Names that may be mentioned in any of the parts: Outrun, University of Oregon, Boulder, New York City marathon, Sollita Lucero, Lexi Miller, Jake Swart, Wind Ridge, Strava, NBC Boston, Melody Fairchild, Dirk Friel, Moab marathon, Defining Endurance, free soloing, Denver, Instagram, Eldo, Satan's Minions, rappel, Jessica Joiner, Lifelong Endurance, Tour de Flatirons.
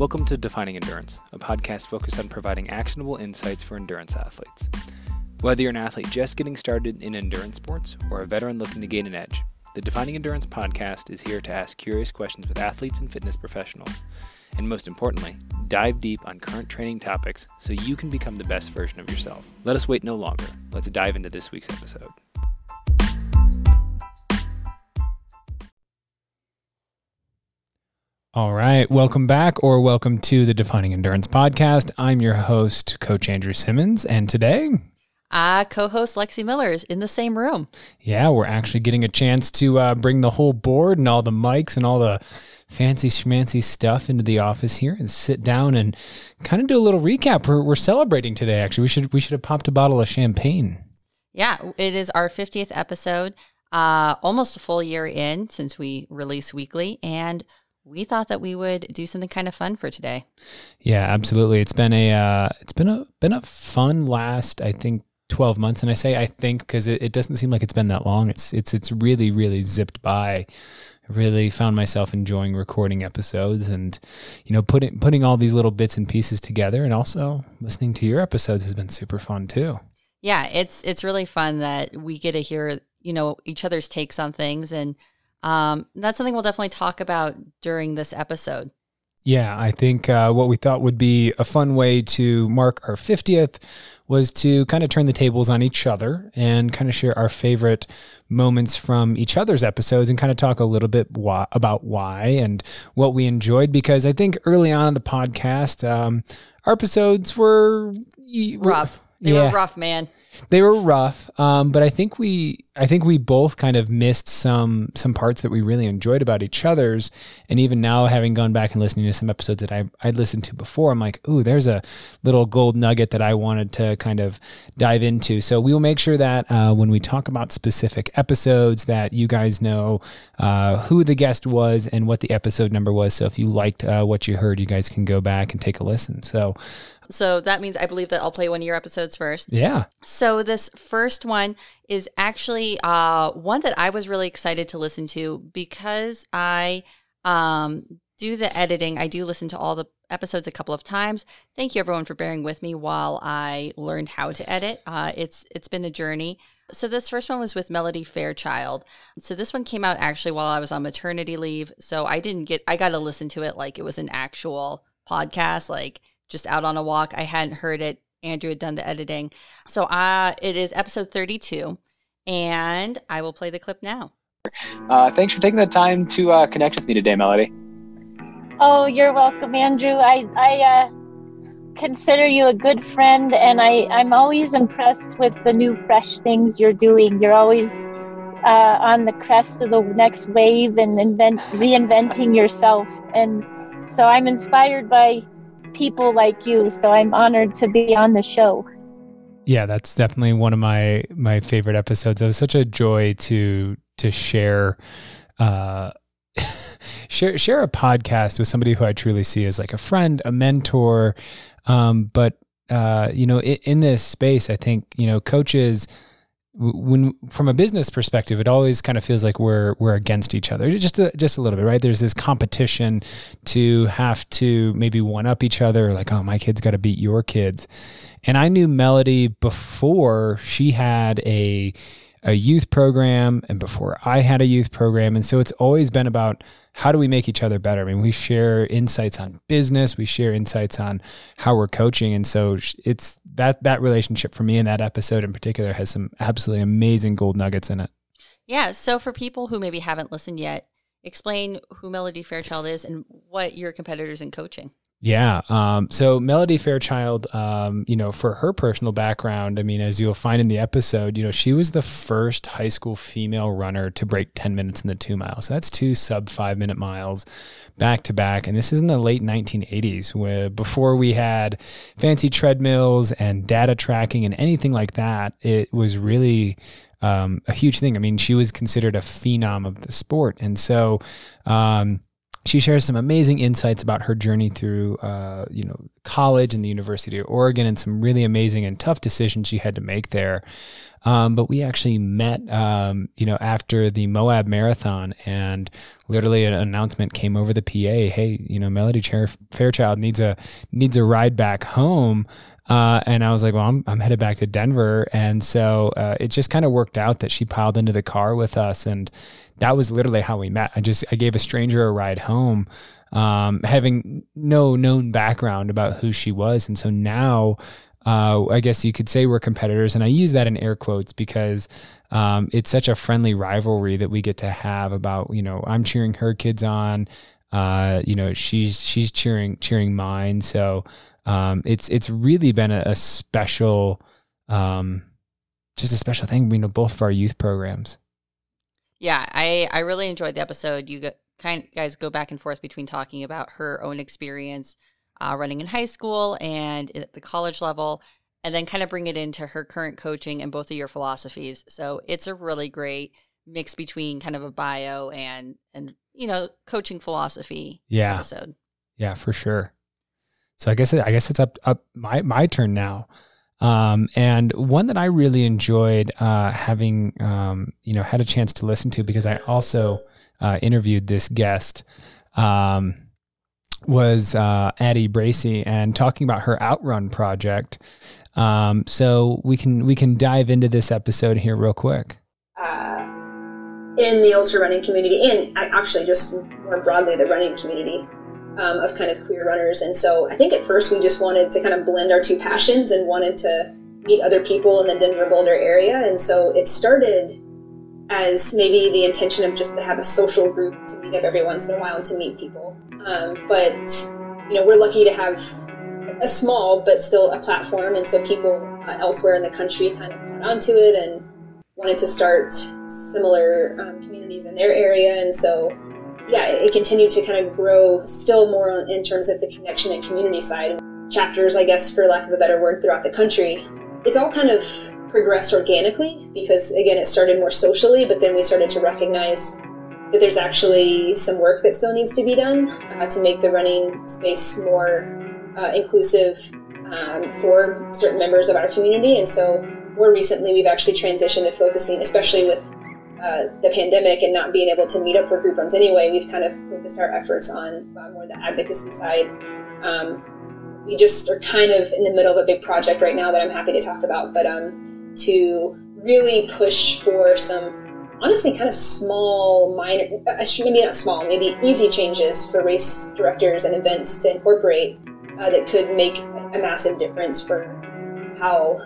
Welcome to Defining Endurance, a podcast focused on providing actionable insights for endurance athletes. Whether you're an athlete just getting started in endurance sports or a veteran looking to gain an edge, the Defining Endurance podcast is here to ask curious questions with athletes and fitness professionals, and most importantly, dive deep on current training topics so you can become the best version of yourself. Let us wait no longer. Let's dive into this week's episode. All right, welcome back or welcome to the Defining Endurance podcast. I'm your host, Coach Andrew Simmons, and today co-host Lexi Miller is in the same room. Yeah, we're actually getting a chance to bring the whole board and all the mics and all the fancy schmancy stuff into the office here and sit down and kind of do a little recap. We're celebrating today, actually. We should have popped a bottle of champagne. Yeah, it is our 50th episode, almost a full year in since we release weekly, and we thought that we would do something kind of fun for today. Yeah, absolutely. It's been a fun last, I think, 12 months. And I say I think because it doesn't seem like it's been that long. It's really, really zipped by. I really found myself enjoying recording episodes and, you know, putting all these little bits and pieces together, and also listening to your episodes has been super fun too. Yeah, it's really fun that we get to hear, you know, each other's takes on things, and that's something we'll definitely talk about during this episode. Yeah, I think what we thought would be a fun way to mark our 50th was to kind of turn the tables on each other and kind of share our favorite moments from each other's episodes and kind of talk a little bit about why and what we enjoyed, because I think early on in the podcast, our episodes were rough. They were rough, man. They were rough, but I think we both kind of missed some parts that we really enjoyed about each other's. And even now, having gone back and listening to some episodes that I'd listened to before, I'm like, ooh, there's a little gold nugget that I wanted to kind of dive into. So we will make sure that when we talk about specific episodes that you guys know who the guest was and what the episode number was. So if you liked what you heard, you guys can go back and take a listen. So that means I believe that I'll play one of your episodes first. Yeah. So this first one is actually one that I was really excited to listen to because I do the editing. I do listen to all the episodes a couple of times. Thank you, everyone, for bearing with me while I learned how to edit. It's been a journey. So this first one was with Melody Fairchild. So this one came out actually while I was on maternity leave. So I got to listen to it like it was an actual podcast, like just out on a walk. I hadn't heard it. Andrew had done the editing. So it is episode 32, and I will play the clip now. Thanks for taking the time to connect with me today, Melody. Oh, you're welcome, Andrew. I consider you a good friend, and I'm always impressed with the new fresh things you're doing. You're always on the crest of the next wave and reinventing yourself. And so I'm inspired by people like you, so I'm honored to be on the show. Yeah, that's definitely one of my favorite episodes. It was such a joy to share share a podcast with somebody who I truly see as like a friend, a mentor, but you know, in this space, I think, you know, coaches, when from a business perspective, it always kind of feels like we're against each other just a little bit, right? There's this competition to have to maybe one up each other, like, oh, my kid's got to beat your kids. And I knew Melody before she had a youth program and before I had a youth program. And so it's always been about, how do we make each other better? I mean, we share insights on business, we share insights on how we're coaching. And so it's that relationship for me, and that episode in particular has some absolutely amazing gold nuggets in it. Yeah. So for people who maybe haven't listened yet, explain who Melody Fairchild is and what your competitors in coaching. Yeah. So Melody Fairchild, you know, for her personal background, I mean, as you'll find in the episode, you know, she was the first high school female runner to break 10 minutes in the 2 miles. So that's 2 sub-5-minute miles back to back. And this is in the late 1980s, where before we had fancy treadmills and data tracking and anything like that, it was really a huge thing. I mean, she was considered a phenom of the sport. And so, She shares some amazing insights about her journey through, college and the University of Oregon, and some really amazing and tough decisions she had to make there. But we actually met, after the Moab marathon, and literally an announcement came over the PA, "Hey, Melody Fairchild needs a ride back home." And I was like, well, I'm headed back to Denver. And so it just kind of worked out that she piled into the car with us. And that was literally how we met. I gave a stranger a ride home, having no known background about who she was. And so now I guess you could say we're competitors. And I use that in air quotes because it's such a friendly rivalry that we get to have about, I'm cheering her kids on, she's cheering mine. So it's really been a special, just a special thing, both of our youth programs. Yeah. I really enjoyed the episode. You guys go back and forth between talking about her own experience, running in high school and at the college level, and then kind of bring it into her current coaching and both of your philosophies. So it's a really great mix between kind of a bio and coaching philosophy. Yeah. Episode. Yeah, for sure. So I guess it's up my turn now. And one that I really enjoyed having, had a chance to listen to, because I also interviewed this guest, was Addie Bracy, and talking about her Outrun project. So we can dive into this episode here real quick. In the ultra running community, and actually just more broadly the running community, of kind of queer runners. And so I think at first we just wanted to kind of blend our two passions and wanted to meet other people in the Denver Boulder area. And so it started as maybe the intention of just to have a social group to meet up every once in a while to meet people. But we're lucky to have a small but still a platform. And so people elsewhere in the country kind of caught onto it and wanted to start similar communities in their area. And so yeah, it continued to kind of grow still more in terms of the connection and community side. Chapters, I guess, for lack of a better word, throughout the country. It's all kind of progressed organically because, again, it started more socially, but then we started to recognize that there's actually some work that still needs to be done to make the running space more inclusive for certain members of our community. And so more recently, we've actually transitioned to focusing, especially with the pandemic and not being able to meet up for group runs anyway, we've kind of focused our efforts on more the advocacy side. We just are kind of in the middle of a big project right now that I'm happy to talk about, but to really push for some, honestly, kind of small, minor, maybe not small, maybe easy changes for race directors and events to incorporate that could make a massive difference for how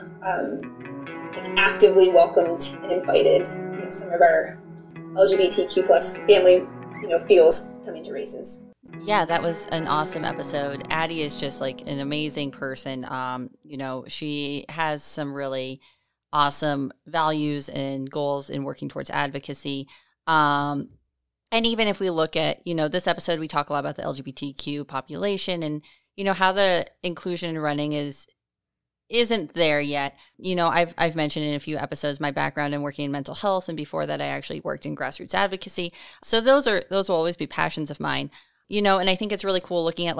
actively welcomed and invited some of our LGBTQ+ family, feels coming to races. Yeah, that was an awesome episode. Addie is just like an amazing person. She has some really awesome values and goals in working towards advocacy. And even if we look at, this episode, we talk a lot about the LGBTQ population and, how the inclusion in running isn't there yet. I've mentioned in a few episodes my background in working in mental health, and before that I actually worked in grassroots advocacy. So those will always be passions of mine. And I think it's really cool looking at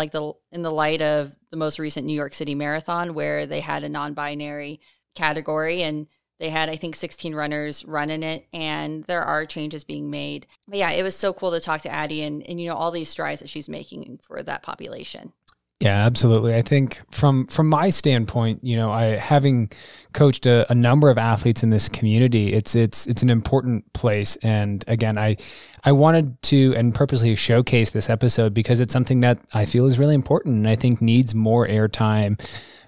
in the light of the most recent New York City marathon, where they had a non-binary category and they had, I think, 16 runners run in it, and there are changes being made. But yeah, it was so cool to talk to Addie and all these strides that she's making for that population. Yeah, absolutely. I think from my standpoint, I having coached a number of athletes in this community, it's an important place. And again, I wanted to and purposely showcase this episode because it's something that I feel is really important and I think needs more airtime.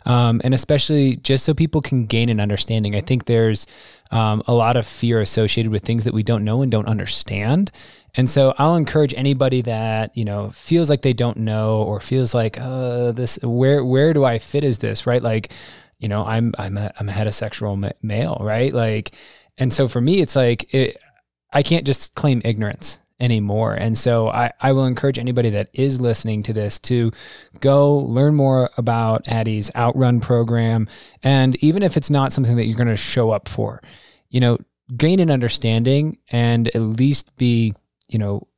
And especially just so people can gain an understanding. I think there's a lot of fear associated with things that we don't know and don't understand. And so I'll encourage anybody that, feels like they don't know or feels like, where do I fit? Is this right? Like, I'm a heterosexual male, right? Like, and so for me, it's like, I can't just claim ignorance anymore. And so I will encourage anybody that is listening to this to go learn more about Addie's Outrun program. And even if it's not something that you're going to show up for, gain an understanding and at least be,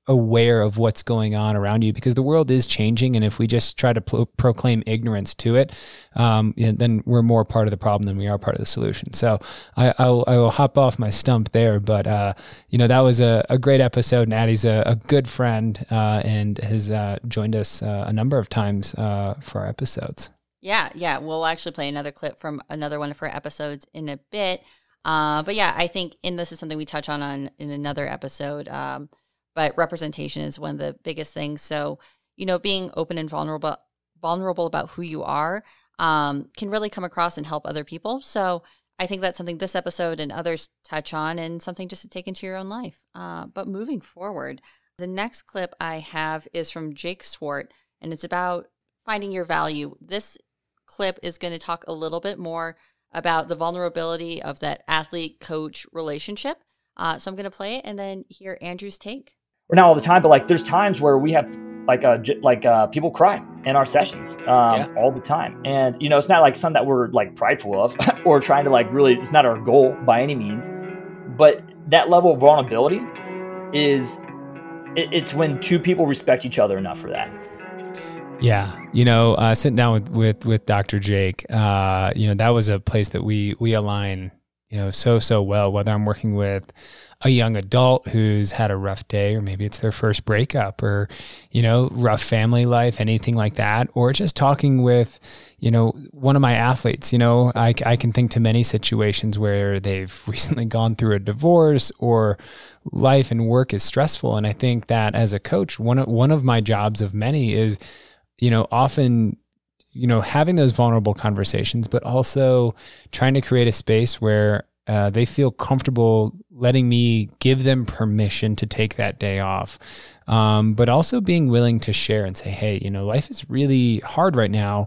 aware of what's going on around you, because the world is changing. And if we just try to proclaim ignorance to it, then we're more part of the problem than we are part of the solution. So I will hop off my stump there, but that was a great episode. And Addie's a good friend, and has joined us a number of times for our episodes. Yeah. We'll actually play another clip from another one of her episodes in a bit. But yeah, I think, and this is something we touch on in another episode, but representation is one of the biggest things. So, being open and vulnerable about who you are can really come across and help other people. So I think that's something this episode and others touch on, and something just to take into your own life. But moving forward, the next clip I have is from Jake Swart, and it's about finding your value. This clip is going to talk a little bit more about the vulnerability of that athlete-coach relationship. So I'm going to play it and then hear Andrew's take. Or not all the time, but there's times where we have people cry in our sessions all the time. And, it's not something that we're prideful of or trying to really, it's not our goal by any means, but that level of vulnerability it's when two people respect each other enough for that. Yeah. Sitting down with Dr. Jake, that was a place that we align, so well, whether I'm working with a young adult who's had a rough day, or maybe it's their first breakup, or, rough family life, anything like that, or just talking with, one of my athletes. I can think to many situations where they've recently gone through a divorce, or life and work is stressful. And I think that as a coach, one of my jobs of many is, often, having those vulnerable conversations, but also trying to create a space where they feel comfortable letting me give them permission to take that day off. But also being willing to share and say, hey, life is really hard right now.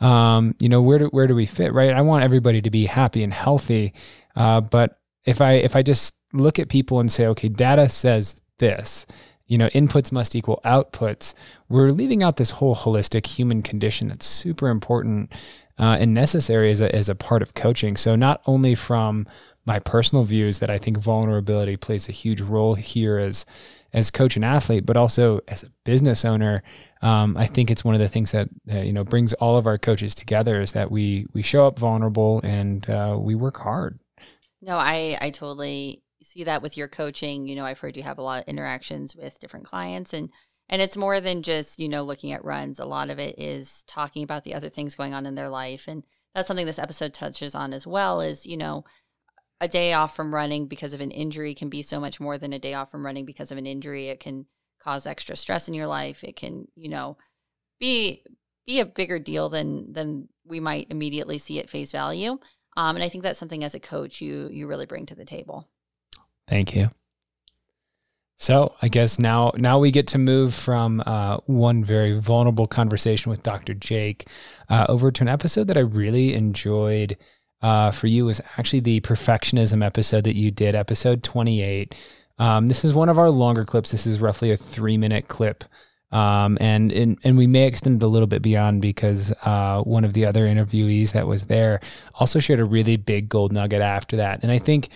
Where do we fit? Right. I want everybody to be happy and healthy. But if I just look at people and say, okay, data says this, inputs must equal outputs, we're leaving out this whole holistic human condition that's super important and necessary as a part of coaching. So not only from my personal views that I think vulnerability plays a huge role here as coach and athlete, but also as a business owner. I think it's one of the things that, brings all of our coaches together, is that we show up vulnerable and we work hard. No, I totally see that with your coaching. I've heard you have a lot of interactions with different clients, and it's more than just, looking at runs. A lot of it is talking about the other things going on in their life. And that's something this episode touches on as well, is, a day off from running because of an injury can be so much more than a day off from running because of an injury. It can cause extra stress in your life. It can, be a bigger deal than we might immediately see at face value. And I think that's something as a coach you really bring to the table. Thank you. So I guess now we get to move from one very vulnerable conversation with Dr. Jake over to an episode that I really enjoyed for you. Was actually the perfectionism episode that you did, episode 28. This is one of our longer clips. This is roughly a 3-minute clip. And we may extend it a little bit beyond, because one of the other interviewees that was there also shared a really big gold nugget after that. And I think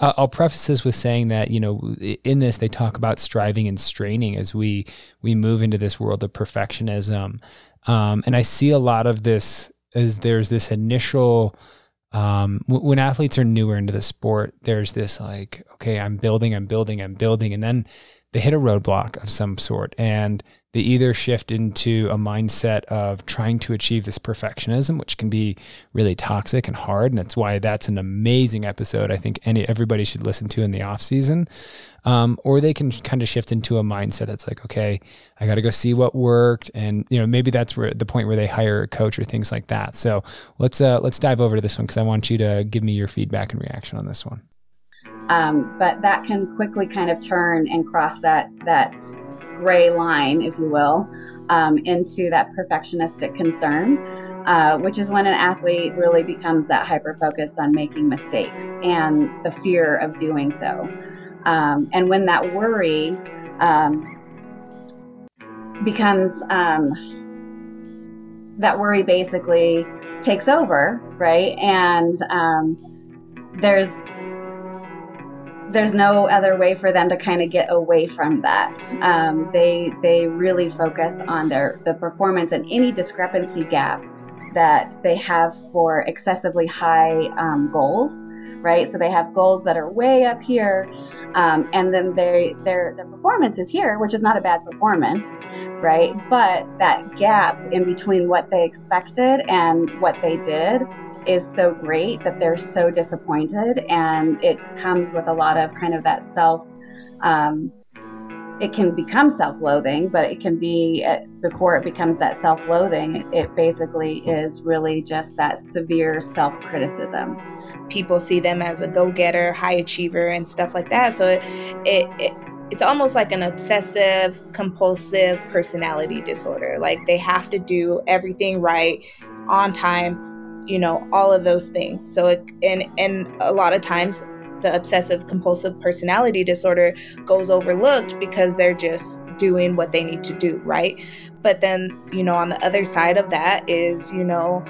I'll preface this with saying that, in this, they talk about striving and straining as we move into this world of perfectionism. And I see a lot of this as there's this initial, when athletes are newer into the sport, there's this okay, I'm building. And then they hit a roadblock of some sort, and they either shift into a mindset of trying to achieve this perfectionism, which can be really toxic and hard. And that's why that's an amazing episode I think everybody should listen to in the off season. Or they can kind of shift into a mindset that's okay, I got to go see what worked. And, maybe that's where the point where they hire a coach or things like that. So let's dive over to this one, because I want you to give me your feedback and reaction on this one. But that can quickly kind of turn and cross that gray line, if you will, into that perfectionistic concern, which is when an athlete really becomes that hyper-focused on making mistakes and the fear of doing so. And when that worry becomes, that worry basically takes over, right? And there's there's no other way for them to kind of get away from that. They really focus on the performance and any discrepancy gap that they have for excessively high goals, right? So they have goals that are way up here, and then their performance is here, which is not a bad performance, right? But that gap in between what they expected and what they did is so great that they're so disappointed, and it comes with a lot of kind of that self, it can become self-loathing, but it can be, before it becomes that self-loathing, it basically is really just that severe self-criticism. People see them as a go-getter, high achiever, and stuff like that. So it's almost like an obsessive, compulsive personality disorder. Like they have to do everything right, on time, you know, all of those things. So and a lot of times, the obsessive compulsive personality disorder goes overlooked because they're just doing what they need to do, right? But then, you know, on the other side of that is, you know,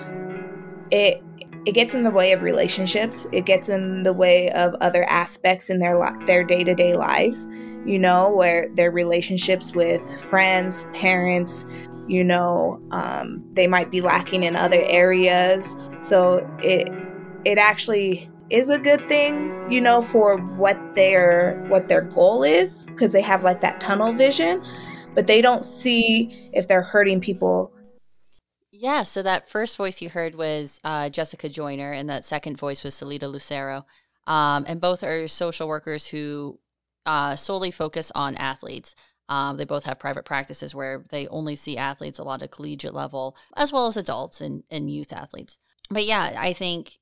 it gets in the way of relationships. It gets in the way of other aspects in their day-to-day lives, you know, where their relationships with friends, parents, you know, they might be lacking in other areas. So it actually is a good thing, you know, for what their goal is, because they have like that tunnel vision, but they don't see if they're hurting people. Yeah, so that first voice you heard was Jessica Joiner, and that second voice was Sollita Lucero, and both are social workers who solely focus on athletes. They both have private practices where they only see athletes, a lot of collegiate level, as well as adults and youth athletes. But yeah, I think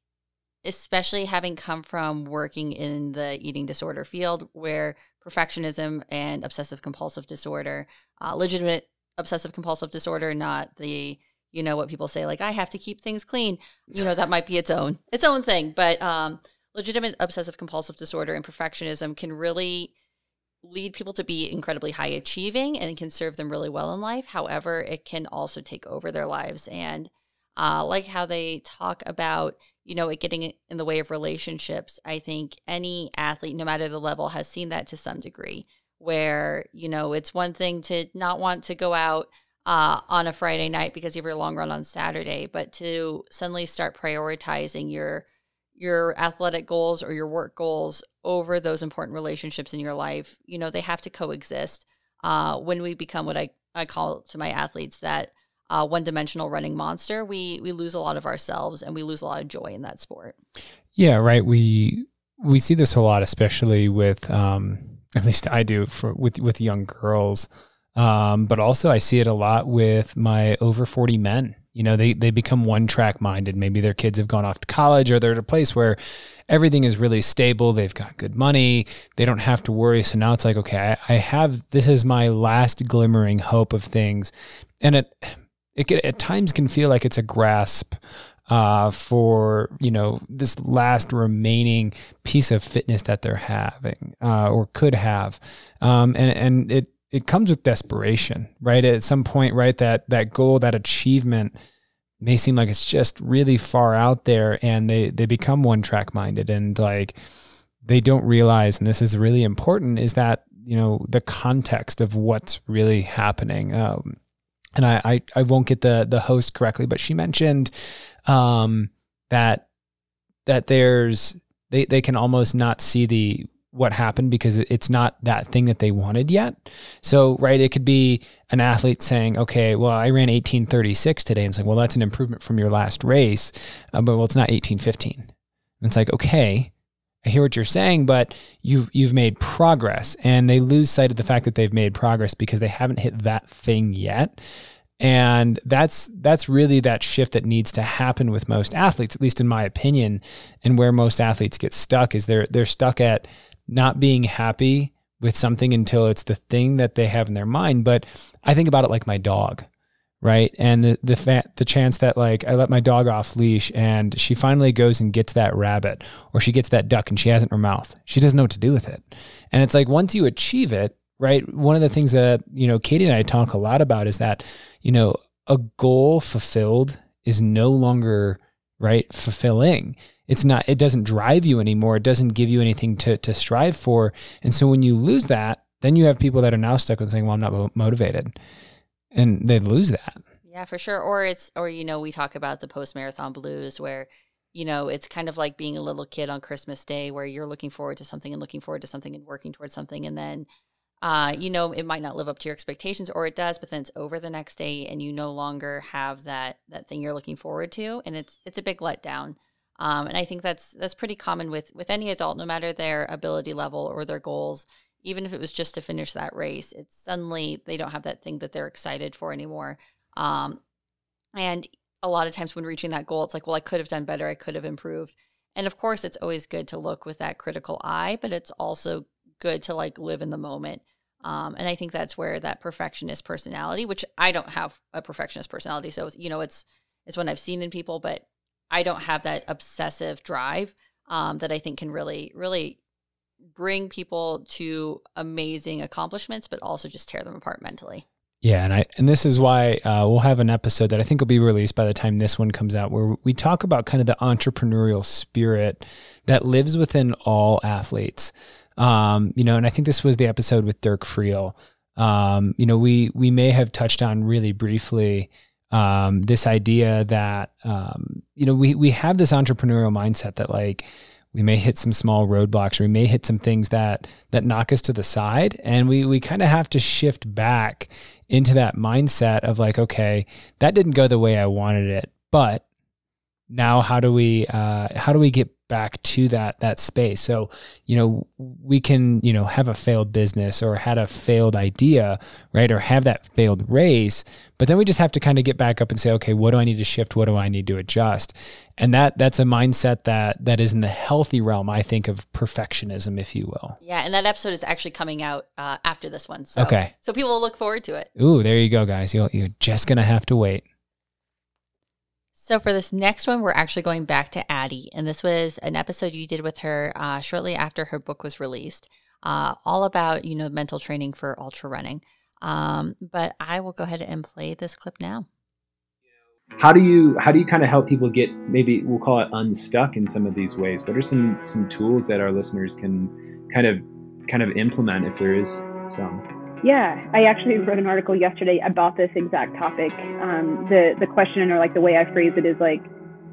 especially having come from working in the eating disorder field where perfectionism and obsessive-compulsive disorder, legitimate obsessive-compulsive disorder, not the, you know, what people say, like, I have to keep things clean. You know, that might be its own thing. But legitimate obsessive-compulsive disorder and perfectionism can really lead people to be incredibly high-achieving and can serve them really well in life. However, it can also take over their lives. And like how they talk about, you know, it getting in the way of relationships. I think any athlete, no matter the level, has seen that to some degree where, you know, it's one thing to not want to go out on a Friday night because you have your long run on Saturday, but to suddenly start prioritizing your athletic goals or your work goals over those important relationships in your life, you know, they have to coexist. When we become what I call to my athletes that one-dimensional running monster, we lose a lot of ourselves and we lose a lot of joy in that sport. Yeah, right. We see this a lot, especially with at least I do with young girls, but also I see it a lot with my over 40 men. You know, they become one-track minded. Maybe their kids have gone off to college, or they're at a place where everything is really stable. They've got good money. They don't have to worry. So now it's like, okay, this is my last glimmering hope of things, and it at times can feel like it's a grasp for, you know, this last remaining piece of fitness that they're having or could have, and it comes with desperation, right? At some point, right, that goal, that achievement may seem like it's just really far out there, and they become one-track minded, and like they don't realize, and this is really important, is that, you know, the context of what's really happening. And I won't get the host correctly, but she mentioned that there's they can almost not see what happened because it's not that thing that they wanted yet. So, right, it could be an athlete saying, okay, well, I ran 18:36 today. And it's like, well, that's an improvement from your last race, but well, it's not 18:15. And it's like, okay, I hear what you're saying, but you've made progress. And they lose sight of the fact that they've made progress because they haven't hit that thing yet. And that's really that shift that needs to happen with most athletes, at least in my opinion, and where most athletes get stuck is they're stuck at not being happy with something until it's the thing that they have in their mind. But I think about it like my dog, right? And the chance that, like, I let my dog off leash and she finally goes and gets that rabbit, or she gets that duck and she has it in her mouth. She doesn't know what to do with it. And it's like, once you achieve it, right? One of the things that, you know, Katie and I talk a lot about is that, you know, a goal fulfilled is no longer right? Fulfilling. It's not, it doesn't drive you anymore. It doesn't give you anything to strive for. And so when you lose that, then you have people that are now stuck with saying, well, I'm not motivated, and they lose that. Yeah, for sure. Or it's, or, you know, we talk about the post-marathon blues where, you know, it's kind of like being a little kid on Christmas Day where you're looking forward to something and working towards something. And then, you know, it might not live up to your expectations, or it does, but then it's over the next day and you no longer have that thing you're looking forward to. And it's a big letdown. And I think that's pretty common with any adult, no matter their ability level or their goals. Even if it was just to finish that race, it's suddenly they don't have that thing that they're excited for anymore. And a lot of times when reaching that goal, it's like, well, I could have done better. I could have improved. And of course, it's always good to look with that critical eye, but it's also good to like live in the moment. And I think that's where that perfectionist personality, which I don't have a perfectionist personality. So, you know, it's one I've seen in people, but I don't have that obsessive drive that I think can really, really bring people to amazing accomplishments, but also just tear them apart mentally. Yeah, and this is why we'll have an episode that I think will be released by the time this one comes out, where we talk about kind of the entrepreneurial spirit that lives within all athletes. You know, and I think this was the episode with Dirk Friel. You know, we may have touched on really briefly this idea that you know, we have this entrepreneurial mindset that like we may hit some small roadblocks, or we may hit some things that knock us to the side, and we kind of have to shift back into that mindset of like, okay, that didn't go the way I wanted it, but now how do we get back to that space? So, you know, we can, you know, have a failed business or had a failed idea, right? Or have that failed race, but then we just have to kind of get back up and say, okay, what do I need to shift? What do I need to adjust? And that's a mindset that is in the healthy realm, I think, of perfectionism, if you will. Yeah. And that episode is actually coming out after this one. So, okay. So people will look forward to it. Ooh, there you go, guys. You're just going to have to wait. So for this next one, we're actually going back to Addie. And this was an episode you did with her shortly after her book was released, all about, you know, mental training for ultra running. But I will go ahead and play this clip now. How do you kind of help people get, maybe we'll call it unstuck in some of these ways? What are some tools that our listeners can kind of implement if there is some? Yeah, I actually wrote an article yesterday about this exact topic. The question, or like the way I phrase it, is like,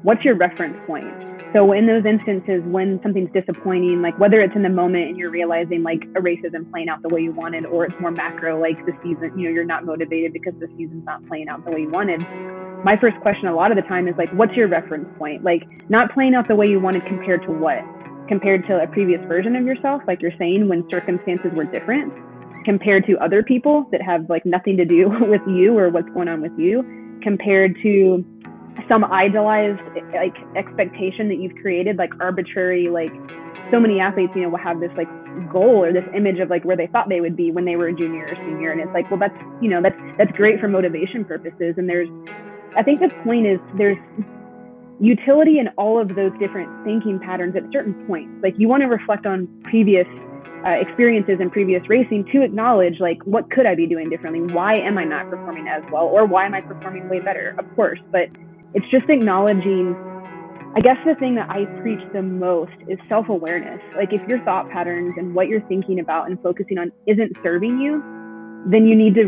what's your reference point? So in those instances when something's disappointing, like whether it's in the moment and you're realizing like a race isn't playing out the way you wanted, or it's more macro, like the season, you know, you're not motivated because the season's not playing out the way you wanted. My first question a lot of the time is like, what's your reference point? Like, not playing out the way you wanted compared to what? Compared to a previous version of yourself, like you're saying, when circumstances were different? Compared to other people that have like nothing to do with you or what's going on with you, compared to some idealized like expectation that you've created, like arbitrary, like so many athletes, you know, will have this like goal or this image of like where they thought they would be when they were a junior or senior. And it's like, well, that's, you know, that's great for motivation purposes. And I think the point is there's utility in all of those different thinking patterns at certain points. Like you want to reflect on previous experiences in previous racing to acknowledge like, what could I be doing differently? Why am I not performing as well? Or why am I performing way better? Of course, but it's just acknowledging, I guess the thing that I preach the most is self-awareness. Like if your thought patterns and what you're thinking about and focusing on isn't serving you, then you need to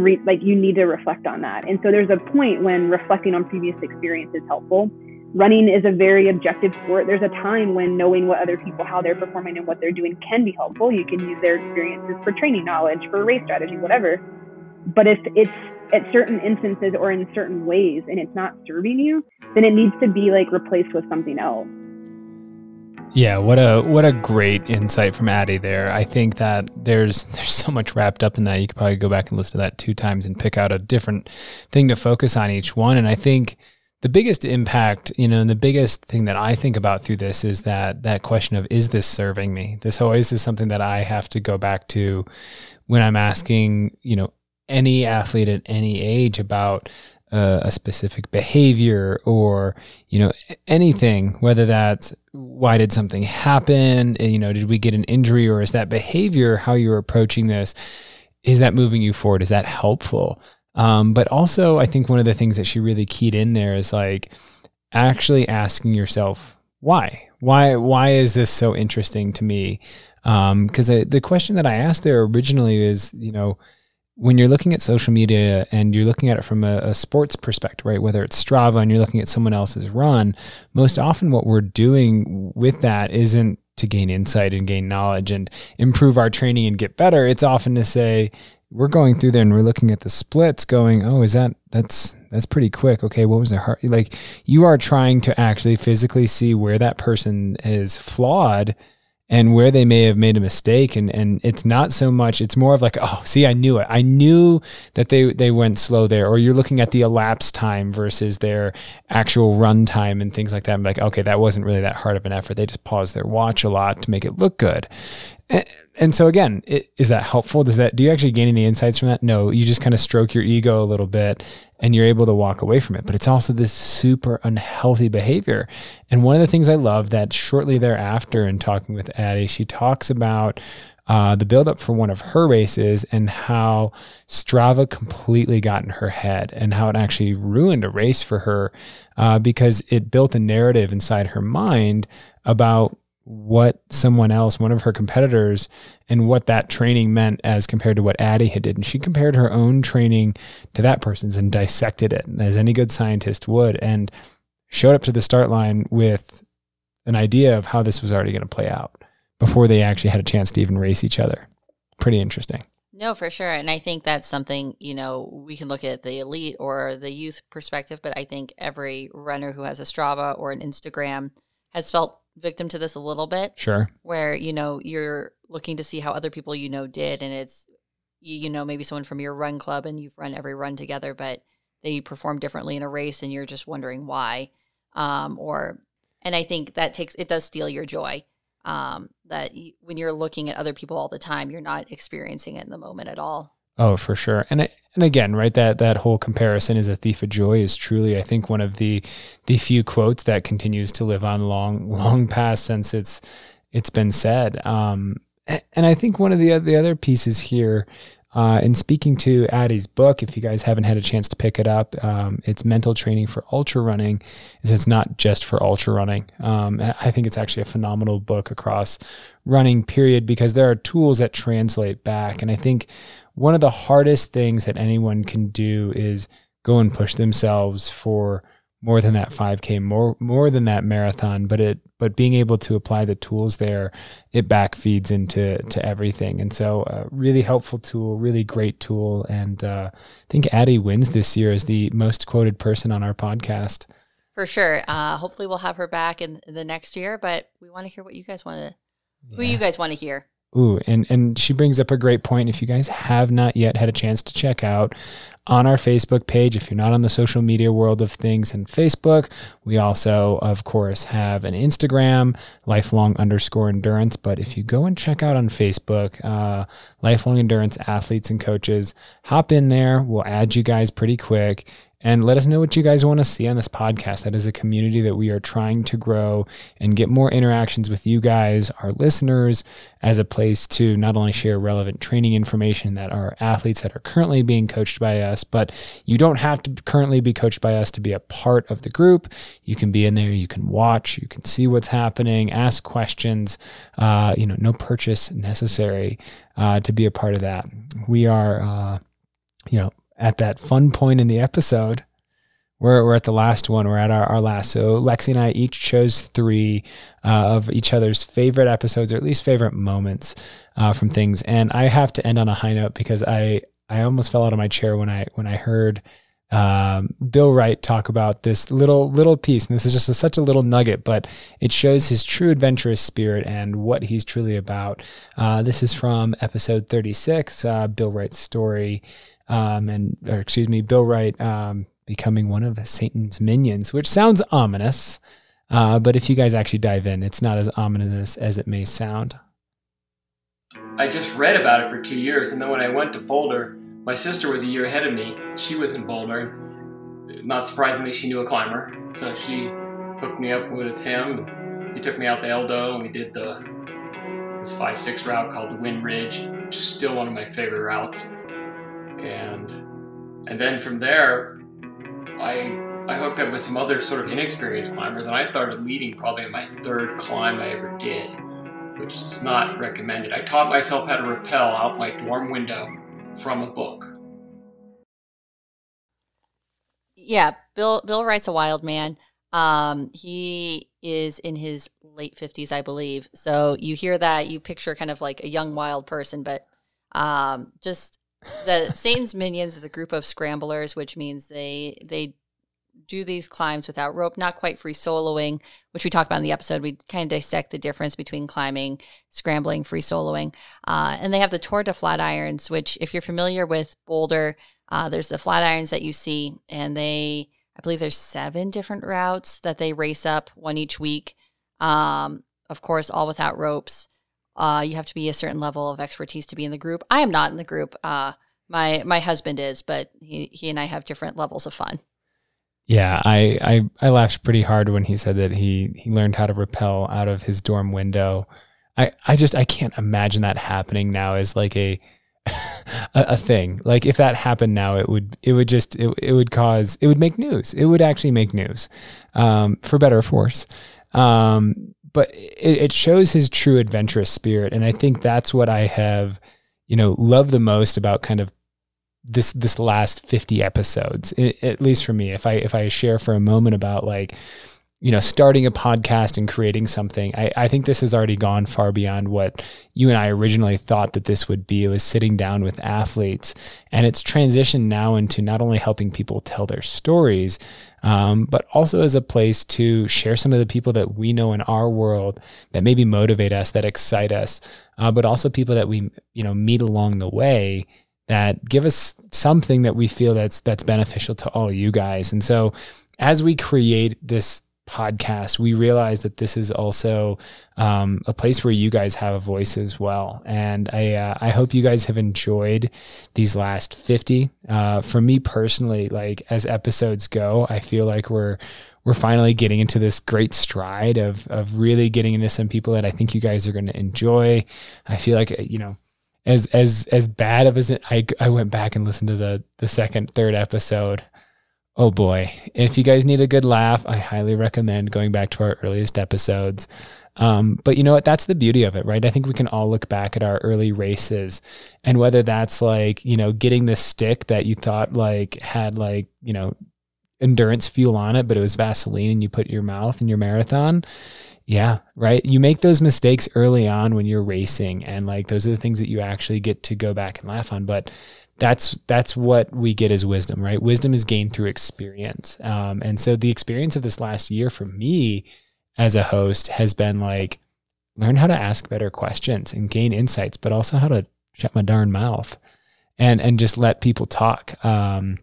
reflect on that. And so there's a point when reflecting on previous experience is helpful. Running is a very objective sport. There's a time when knowing what other people, how they're performing and what they're doing can be helpful. You can use their experiences for training knowledge, for race strategy, whatever. But if it's at certain instances or in certain ways and it's not serving you, then it needs to be like replaced with something else. Yeah, what a great insight from Addie there. I think that there's so much wrapped up in that. You could probably go back and listen to that 2 times and pick out a different thing to focus on each one. And I think the biggest impact, you know, and the biggest thing that I think about through this is that question of, is this serving me? This always is something that I have to go back to when I'm asking, you know, any athlete at any age about a specific behavior or, you know, anything, whether that's why did something happen? You know, did we get an injury, or is that behavior, how you're approaching this, is that moving you forward? Is that helpful? But also I think one of the things that she really keyed in there is like, actually asking yourself, why is this so interesting to me? Because the question that I asked there originally is, you know, when you're looking at social media and you're looking at it from a sports perspective, right? Whether it's Strava and you're looking at someone else's run, most often what we're doing with that isn't to gain insight and gain knowledge and improve our training and get better. It's often to say, we're going through there and we're looking at the splits going, oh, is that's pretty quick. Okay. What was the heart? Like, you are trying to actually physically see where that person is flawed and where they may have made a mistake. And it's not so much, it's more of like, oh, see, I knew it. I knew that they went slow there. Or you're looking at the elapsed time versus their actual run time and things like that. I'm like, okay, that wasn't really that hard of an effort. They just paused their watch a lot to make it look good. And so again, is that helpful? Do you actually gain any insights from that? No, you just kind of stroke your ego a little bit and you're able to walk away from it. But it's also this super unhealthy behavior. And one of the things I love that shortly thereafter in talking with Addie, she talks about the buildup for one of her races and how Strava completely got in her head and how it actually ruined a race for her because it built a narrative inside her mind about what someone else, one of her competitors, and what that training meant as compared to what Addie had did. And she compared her own training to that person's and dissected it, as any good scientist would, and showed up to the start line with an idea of how this was already going to play out before they actually had a chance to even race each other. Pretty interesting. No, for sure. And I think that's something, you know, we can look at the elite or the youth perspective, but I think every runner who has a Strava or an Instagram has felt victim to this a little bit. Sure. Where, you know, you're looking to see how other people, you know, did. And it's, you know, maybe someone from your run club and you've run every run together, but they perform differently in a race and you're just wondering why. And I think that it does steal your joy. When you're looking at other people all the time, you're not experiencing it in the moment at all. Oh, for sure. And again, right, that whole comparison is a thief of joy is truly, I think, one of the few quotes that continues to live on long past since it's been said. And I think one of the other pieces here, in speaking to Addie's book, if you guys haven't had a chance to pick it up, it's Mental Training for Ultra Running. It's not just for ultra running. I think it's actually a phenomenal book across running, period, because there are tools that translate back. And I think one of the hardest things that anyone can do is go and push themselves for more than that 5K, more than that marathon, but being able to apply the tools there, it back feeds into everything. And so really helpful tool, really great tool. And I think Addie wins this year as the most quoted person on our podcast. For sure. Hopefully we'll have her back in the next year, but we want to hear what you guys want to, who you guys want to hear. Ooh, and she brings up a great point. If you guys have not yet had a chance to check out on our Facebook page, if you're not on the social media world of things and Facebook, we also, of course, have an Instagram, lifelong_endurance. But if you go and check out on Facebook, Lifelong Endurance Athletes and Coaches, hop in there. We'll add you guys pretty quick. And let us know what you guys want to see on this podcast. That is a community that we are trying to grow and get more interactions with you guys, our listeners, as a place to not only share relevant training information that are athletes that are currently being coached by us, but you don't have to currently be coached by us to be a part of the group. You can be in there, you can watch, you can see what's happening, ask questions, you know, no purchase necessary to be a part of that. We are, you know, at that fun point in the episode, we're at the last one. We're at our last. So Lexi and I each chose three of each other's favorite episodes, or at least favorite moments from things. And I have to end on a high note because I almost fell out of my chair when I heard Bill Wright talk about this little piece. And this is just such a little nugget, but it shows his true adventurous spirit and what he's truly about. This is from episode 36, Bill Wright's story. Bill Wright becoming one of Satan's minions, which sounds ominous, but if you guys actually dive in, it's not as ominous as it may sound. I just read about it for 2 years, and then when I went to Boulder, my sister was a year ahead of me. She was in Boulder. Not surprisingly, she knew a climber, so she hooked me up with him. He took me out to Eldo, and we did this 5-6 route called the Wind Ridge, which is still one of my favorite routes. And then from there, I I hooked up with some other sort of inexperienced climbers, and I started leading probably in my third climb I ever did, which is not recommended. I taught myself how to rappel out my dorm window from a book. Yeah, Bill Wright's a wild man. He is in his late 50s, I believe. So you hear that, you picture kind of like a young wild person, but just the Satan's Minions is a group of scramblers, which means they do these climbs without rope, not quite free soloing, which we talked about in the episode. We kind of dissect the difference between climbing, scrambling, free soloing. And they have the Tour de Flatirons, which if you're familiar with Boulder, there's the Flatirons that you see, and they, I believe there's 7 different routes that they race up, one each week. Of course, all without ropes. You have to be a certain level of expertise to be in the group. I am not in the group. My husband is, but he and I have different levels of fun. Yeah, I laughed pretty hard when he said that he learned how to rappel out of his dorm window. I can't imagine that happening now as like a thing. Like if that happened now, it would make news. It would actually make news, for better or for worse. But it shows his true adventurous spirit. And I think that's what I have, loved the most about kind of this last 50 episodes, at least for me. If I share for a moment about starting a podcast and creating something, I think this has already gone far beyond what you and I originally thought that this would be. It was sitting down with athletes, and it's transitioned now into not only helping people tell their stories, but also as a place to share some of the people that we know in our world that maybe motivate us, that excite us, but also people that we, meet along the way that give us something that we feel that's beneficial to all you guys. And so as we create this podcast, we realize that this is also a place where you guys have a voice as well. And I hope you guys have enjoyed these last 50. For me personally, as episodes go, I feel like we're finally getting into this great stride of really getting into some people that I think you guys are going to enjoy. I feel like, as bad of as I went back and listened to the second, third episode. Oh boy. If you guys need a good laugh, I highly recommend going back to our earliest episodes. But you know what? That's the beauty of it, right? I think we can all look back at our early races, and whether that's getting this stick that you thought had endurance fuel on it, but it was Vaseline and you put your mouth in your marathon. Yeah. Right. You make those mistakes early on when you're racing, and those are the things that you actually get to go back and laugh on. But that's what we get as wisdom, right? Wisdom is gained through experience. And so the experience of this last year for me as a host has been learn how to ask better questions and gain insights, but also how to shut my darn mouth and just let people talk. Not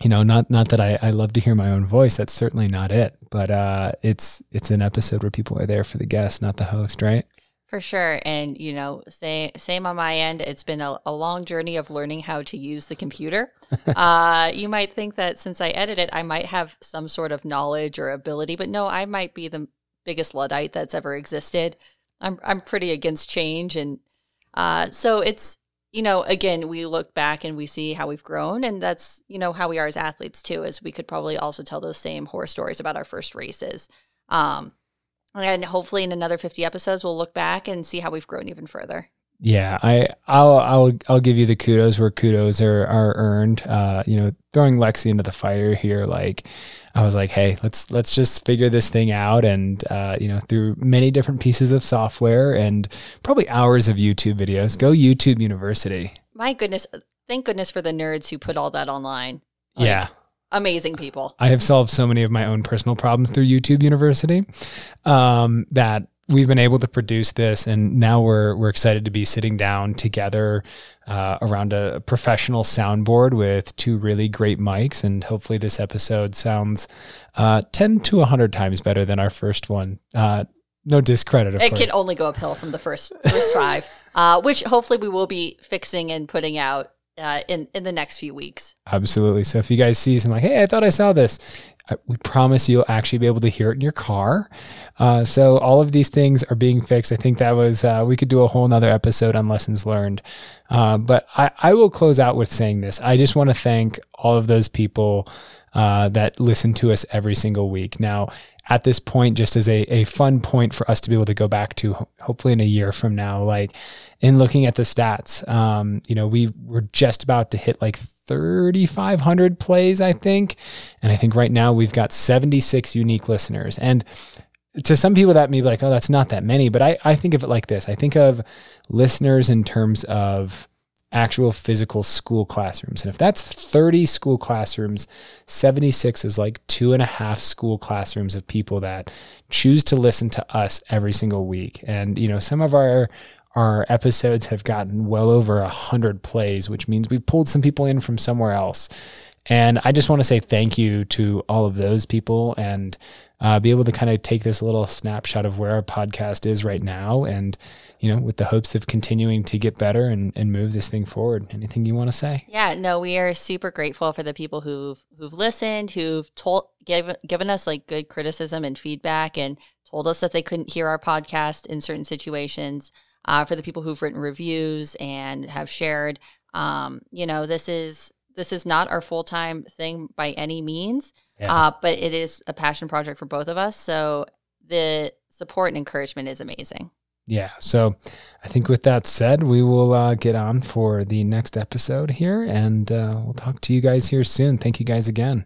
that I love to hear my own voice. That's certainly not it, but it's an episode where people are there for the guest, not the host, right? For sure. And, same on my end. It's been a long journey of learning how to use the computer. You might think that since I edit it, I might have some sort of knowledge or ability, but no, I might be the biggest Luddite that's ever existed. I'm pretty against change. And so it's, again, we look back and we see how we've grown, and that's, how we are as athletes too, is we could probably also tell those same horror stories about our first races. And hopefully in another 50 episodes, we'll look back and see how we've grown even further. Yeah, I'll give you the kudos where kudos are earned. Throwing Lexi into the fire here, I was like, hey, let's just figure this thing out. And, through many different pieces of software and probably hours of YouTube videos, go YouTube University. My goodness. Thank goodness for the nerds who put all that online. Yeah. Amazing people. I have solved so many of my own personal problems through YouTube University that we've been able to produce this, and now we're excited to be sitting down together around a professional soundboard with 2 really great mics, and hopefully this episode sounds 10 to 100 times better than our first one. No discredit. It can only go uphill from the first 5, which hopefully we will be fixing and putting out in the next few weeks. Absolutely. So if you guys see some hey, I thought I saw this, We promise you'll actually be able to hear it in your car. So all of these things are being fixed. I think that was, we could do a whole nother episode on lessons learned. But I will close out with saying this. I just want to thank all of those people that listen to us every single week. Now, at this point, just as a fun point for us to be able to go back to, hopefully in a year from now, like in looking at the stats, we were just about to hit like 3,500 plays, I think. And I think right now we've got 76 unique listeners. And to some people that may be like, oh, that's not that many. But I think of it like this. I think of listeners in terms of actual physical school classrooms. And if that's 30 school classrooms, 76 is like 2.5 school classrooms of people that choose to listen to us every single week. And, you know, some of our episodes have gotten well over 100 plays, which means we pulled some people in from somewhere else. And I just want to say thank you to all of those people and be able to kind of take this little snapshot of where our podcast is right now and, you know, with the hopes of continuing to get better and move this thing forward. Anything you want to say? Yeah, no, we are super grateful for the people who've listened, who've given us like good criticism and feedback and told us that they couldn't hear our podcast in certain situations, for the people who've written reviews and have shared. This is not our full-time thing by any means, but it is a passion project for both of us. So the support and encouragement is amazing. Yeah. So I think with that said, we will get on for the next episode here, and we'll talk to you guys here soon. Thank you guys again.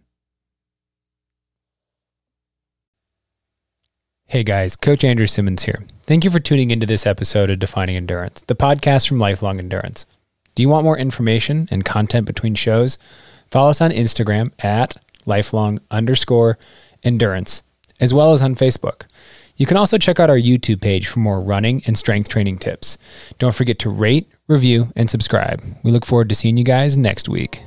Hey guys, Coach Andrew Simmons here. Thank you for tuning into this episode of Defining Endurance, the podcast from Lifelong Endurance. Do you want more information and content between shows? Follow us on Instagram at lifelong_endurance, as well as on Facebook. You can also check out our YouTube page for more running and strength training tips. Don't forget to rate, review, and subscribe. We look forward to seeing you guys next week.